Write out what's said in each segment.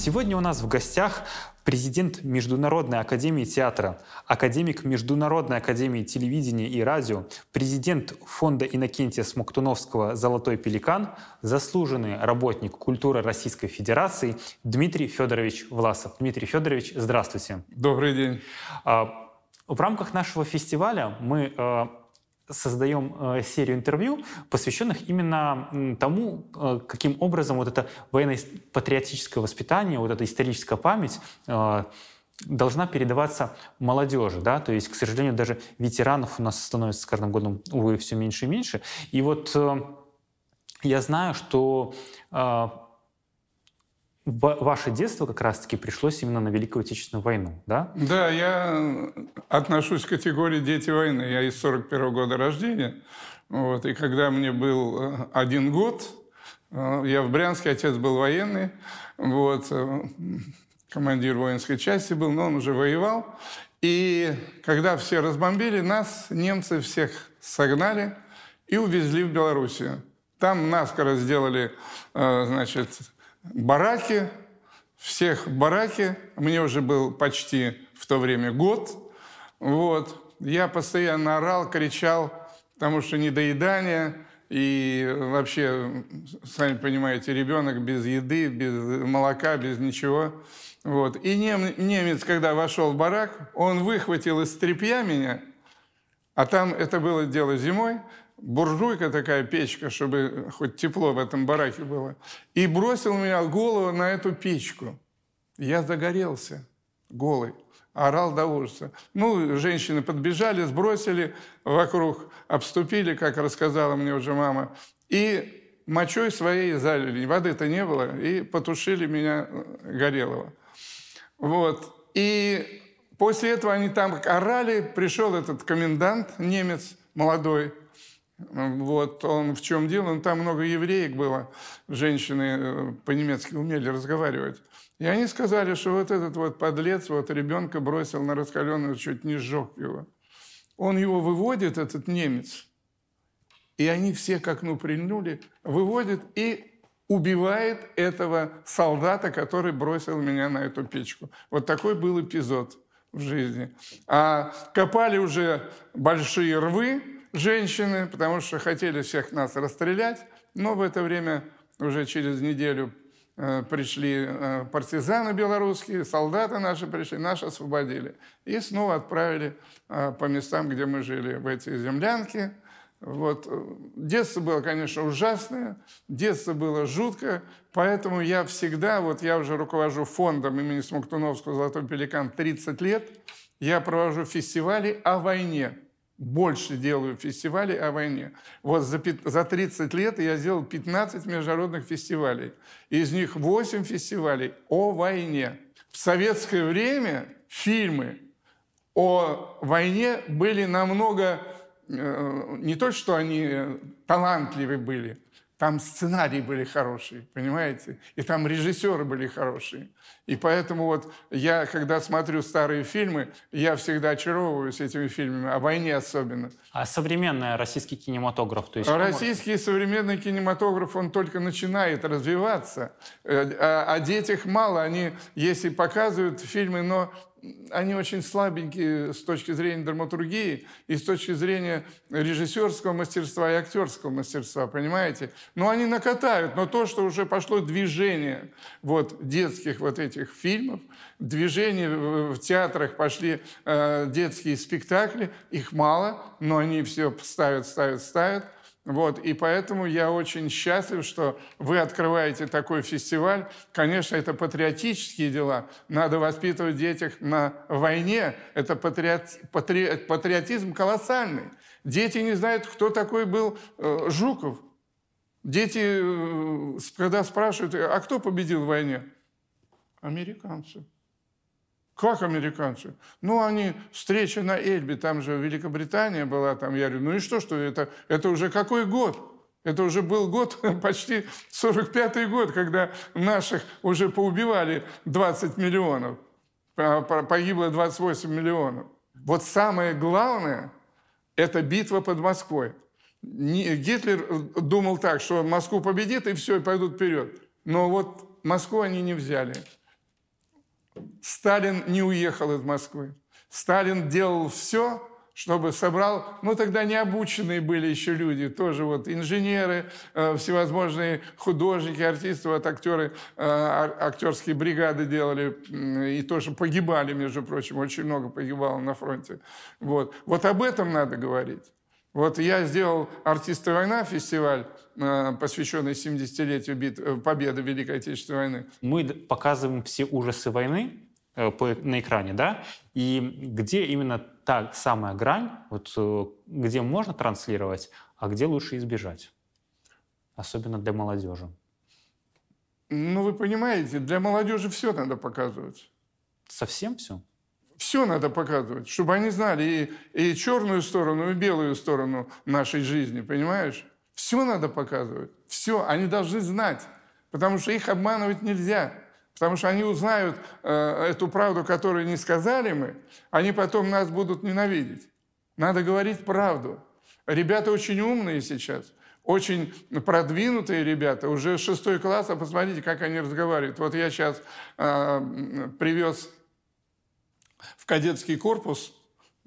Сегодня у нас в гостях президент Международной академии театра, академик Международной академии телевидения и радио, президент фонда Иннокентия Смоктуновского «Золотой Пеликан», заслуженный работник культуры Российской Федерации Дмитрий Федорович Власов. Дмитрий Федорович, здравствуйте. Добрый день. В рамках нашего фестиваля мы создаем серию интервью, посвященных именно тому, каким образом вот это военно-патриотическое воспитание, вот эта историческая память должна передаваться молодежи, да, то есть, к сожалению, даже ветеранов у нас становится с каждым годом, увы, все меньше и меньше. И вот я знаю, что ваше детство как раз-таки пришлось именно на Великую Отечественную войну, да? Да, я отношусь к категории «дети войны». Я из 41 года рождения. Вот, и когда мне был 1 год, я в Брянске, отец был военный, вот, командир воинской части был, но он уже воевал. И когда все разбомбили, нас немцы всех согнали и увезли в Белоруссию. Там наскоро сделали, значит, бараки, всех бараки. Мне уже был почти в то время 1 год. Вот. Я постоянно орал, кричал, потому что недоедание. И вообще, сами понимаете, ребенок без еды, без молока, без ничего. Вот. И немец, когда вошел в барак, он выхватил из тряпья меня, а там это было дело зимой, буржуйка такая, печка, чтобы хоть тепло в этом бараке было, и бросил меня голову на эту печку. Я загорелся голый, орал до ужаса. Ну, женщины подбежали, сбросили вокруг, обступили, как рассказала мне уже мама, и мочой своей залили. Воды-то не было, и потушили меня горелого. Вот. И после этого они там орали, пришел этот комендант, немец молодой. Вот он в чем дело, ну, там много евреек было, женщины по-немецки умели разговаривать. И они сказали, что вот этот вот подлец вот ребенка бросил на раскаленную, чуть не сжег его. Он его выводит, этот немец, и они все к окну прильнули, выводит и убивает этого солдата, который бросил меня на эту печку. Вот такой был эпизод в жизни. А копали уже большие рвы, женщины, потому что хотели всех нас расстрелять, но в это время уже через неделю пришли партизаны белорусские, солдаты наши пришли, нас освободили. И снова отправили по местам, где мы жили, в эти землянки. Вот. Детство было, конечно, ужасное, детство было жуткое, поэтому я всегда, вот я уже руковожу фондом имени Смоктуновского «Золотой Пеликан» 30 лет, я провожу фестивали о войне. Больше делаю фестивалей о войне. Вот за 30 лет я сделал 15 международных фестивалей. Из них 8 фестивалей о войне. В советское время фильмы о войне были намного... не то, что они талантливые были, там сценарии были хорошие, понимаете? И там режиссеры были хорошие. И поэтому вот я, когда смотрю старые фильмы, я всегда очаровываюсь этими фильмами, о войне особенно. А современный российский кинематограф? То есть российский современный кинематограф, он только начинает развиваться. О детях мало. Они, если показывают фильмы, но они очень слабенькие с точки зрения драматургии и с точки зрения режиссерского мастерства и актерского мастерства, понимаете? Но они накатают. Но то, что уже пошло движение вот детских вот этих фильмов, движение в театрах, пошли детские спектакли, их мало, но они все ставят. Вот. И поэтому я очень счастлив, что вы открываете такой фестиваль. Конечно, это патриотические дела. Надо воспитывать детей на войне. Это патриотизм колоссальный. Дети не знают, кто такой был Жуков. Дети, когда спрашивают, а кто победил в войне? Американцы. Как американцы? Ну, они, встреча на Эльбе, там же Великобритания была, там, я говорю, ну и что это уже какой год? Это уже был год, почти 45-й год, когда наших уже поубивали 20 миллионов, погибло 28 миллионов. Вот самое главное, это битва под Москвой. Гитлер думал так, что Москву победит, и все, и пойдут вперед. Но вот Москву они не взяли. Сталин не уехал из Москвы. Сталин делал все, чтобы собрал, ну тогда не обученные были еще люди, тоже вот инженеры, всевозможные художники, артисты, вот актеры, актерские бригады делали и тоже погибали, между прочим, очень много погибало на фронте. Вот, вот об этом надо говорить. Вот я сделал «Артисты война» фестиваль, посвященный 70-летию победы Великой Отечественной войны. Мы показываем все ужасы войны на экране, да? И где именно та самая грань, вот, где можно транслировать, а где лучше избежать? Особенно для молодежи. Ну, вы понимаете, для молодежи все надо показывать. Совсем все? Все надо показывать, чтобы они знали и черную сторону, и белую сторону нашей жизни, понимаешь? Все надо показывать, все. Они должны знать, потому что их обманывать нельзя. Потому что они узнают эту правду, которую не сказали мы, они потом нас будут ненавидеть. Надо говорить правду. Ребята очень умные сейчас, очень продвинутые ребята. Уже 6 класс, а посмотрите, как они разговаривают. Вот я сейчас привез в кадетский корпус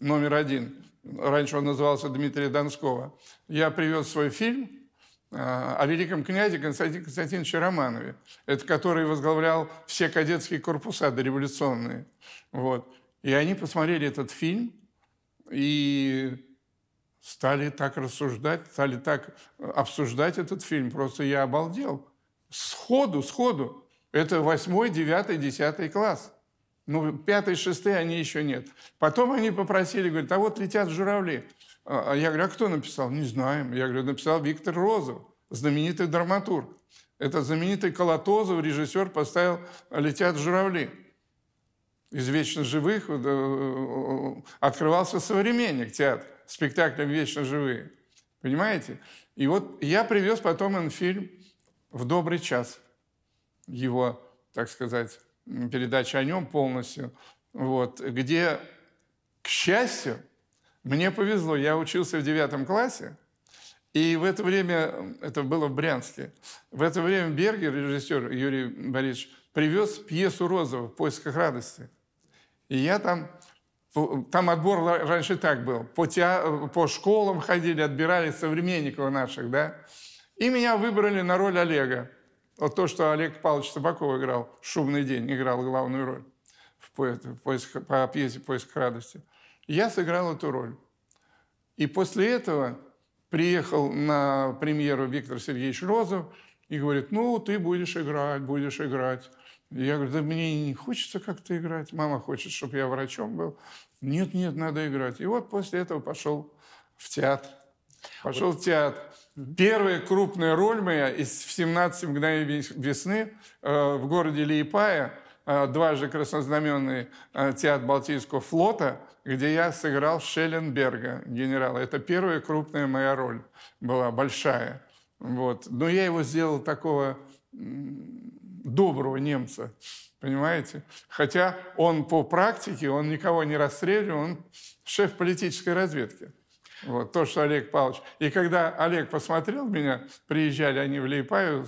№1, раньше он назывался Дмитрия Донского, я привез свой фильм о великом князе Константине Константиновиче Романове, это который возглавлял все кадетские корпуса дореволюционные. Вот. И они посмотрели этот фильм и стали так рассуждать, стали так обсуждать этот фильм. Просто я обалдел. Сходу. Это 8, 9, 10 класс. Ну, 5, 6 они еще нет. Потом они попросили, говорят, а вот «Летят журавли». Я говорю, а кто написал? Не знаем. Я говорю, написал Виктор Розов, знаменитый драматург. Это знаменитый Колотозов, режиссер, поставил «Летят журавли». Из «Вечно живых» открывался «Современник» театр, спектаклем «Вечно живые». Понимаете? И вот я привез потом этот фильм в добрый час. Его, так сказать, передача о нем полностью, вот, где, к счастью, мне повезло. Я учился в 9 классе, и в это время, это было в Брянске, в это время Бергер, режиссер Юрий Борисович, привез пьесу Розова «В поисках радости». И я там отбор раньше так был, по школам ходили, отбирали современников наших, да, и меня выбрали на роль Олега. Вот то, что Олег Павлович Собаков играл, «Шумный день», играл главную роль по пьесе «Поиск радости». Я сыграл эту роль. И после этого приехал на премьеру Виктор Сергеевич Розов и говорит, ну, ты будешь играть. Я говорю, да мне не хочется как-то играть. Мама хочет, чтобы я врачом был. Нет, надо играть. И вот после этого пошел в театр. Первая крупная роль моя из «17 мгновений весны» в городе Лиепая, дважды краснознаменный театр Балтийского флота, где я сыграл Шелленберга, генерала. Это первая крупная моя роль была, большая. Вот. Но я его сделал такого доброго немца, понимаете? Хотя он по практике, он никого не расстреливал, он шеф политической разведки. Вот, то, что Олег Павлович. И когда Олег посмотрел меня, приезжали они в Лиепаю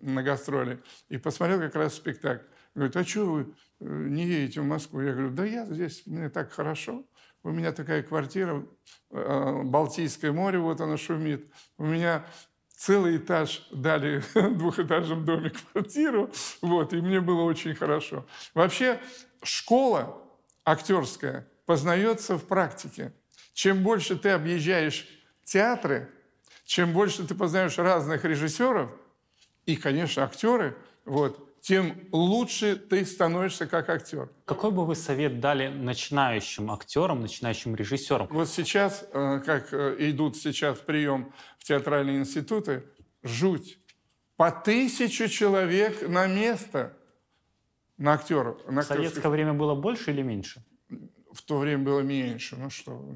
на гастроли, и посмотрел как раз спектакль. Говорит, а что вы не едете в Москву? Я говорю, да я здесь, мне так хорошо. У меня такая квартира, Балтийское море, вот оно шумит. У меня целый этаж дали двухэтажным доме квартиру, вот, и мне было очень хорошо. Вообще школа актерская познается в практике. Чем больше ты объезжаешь театры, чем больше ты познаешь разных режиссеров и, конечно, актеры, вот, тем лучше ты становишься как актер. Какой бы вы совет дали начинающим актерам, начинающим режиссерам? Вот сейчас, как идут сейчас прием в театральные институты, жуть. По 1000 человек на место на актеров. В советское время было больше или меньше? В то время было меньше. Ну что.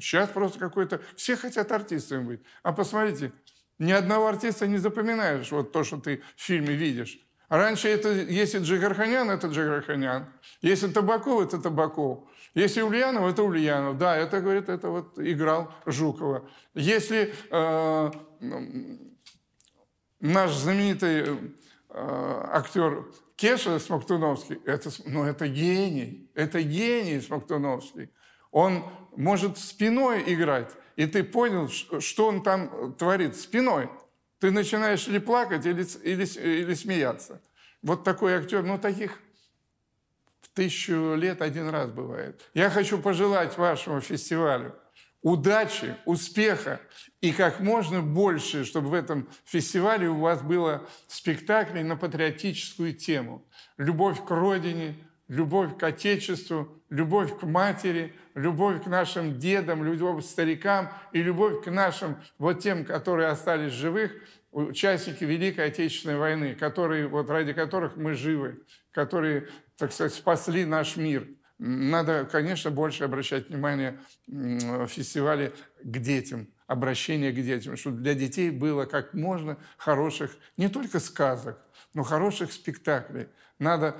Сейчас просто какой-то... Все хотят артистами быть. А посмотрите, ни одного артиста не запоминаешь, вот то, что ты в фильме видишь. Раньше это, если Джигарханян, это Джигарханян. Если Табаков, это Табаков. Если Ульянов, это Ульянов. Да, это, говорит, это вот играл Жукова. Если наш знаменитый актер Кеша Смоктуновский, это гений. Это гений Смоктуновский. Он может спиной играть, и ты понял, что он там творит спиной. Ты начинаешь или плакать, или смеяться. Вот такой актер, таких в 1000 лет один раз бывает. Я хочу пожелать вашему фестивалю удачи, успеха и как можно больше, чтобы в этом фестивале у вас было спектаклей на патриотическую тему. Любовь к родине, любовь к отечеству, любовь к матери, любовь к нашим дедам, любовь к старикам и любовь к нашим, тем, которые остались живых, участники Великой Отечественной войны, которые, ради которых мы живы, которые, спасли наш мир. Надо, конечно, больше обращать внимание в фестивале к детям, обращение к детям, чтобы для детей было как можно хороших, не только сказок, но хороших спектаклей. Надо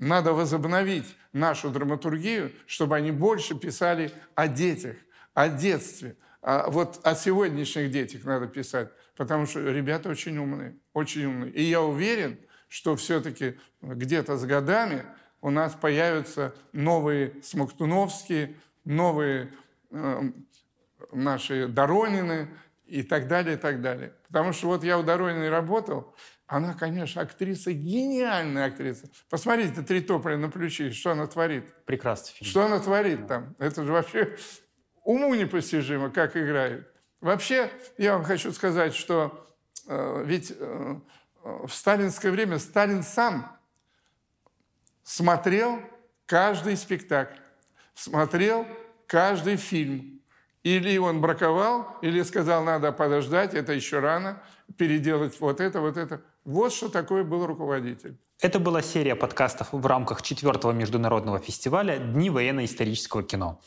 возобновить нашу драматургию, чтобы они больше писали о детях, о детстве. О сегодняшних детях надо писать, потому что ребята очень умные, очень умные. И я уверен, что все-таки где-то с годами у нас появятся новые Смоктуновские, новые наши Доронины и так далее, и так далее. Потому что я у Дорониной работал. Она, конечно, актриса, гениальная актриса. Посмотрите «Тритополя на плече», что она творит. Прекрасный фильм. Что она творит там? Это же вообще уму непостижимо, как играет. Вообще, я вам хочу сказать, что в сталинское время Сталин сам смотрел каждый спектакль, смотрел каждый фильм. Или он браковал, или сказал, надо подождать, это еще рано, переделать вот это. Вот что такое был руководитель. Это была серия подкастов в рамках 4-го международного фестиваля «Дни военно-исторического кино».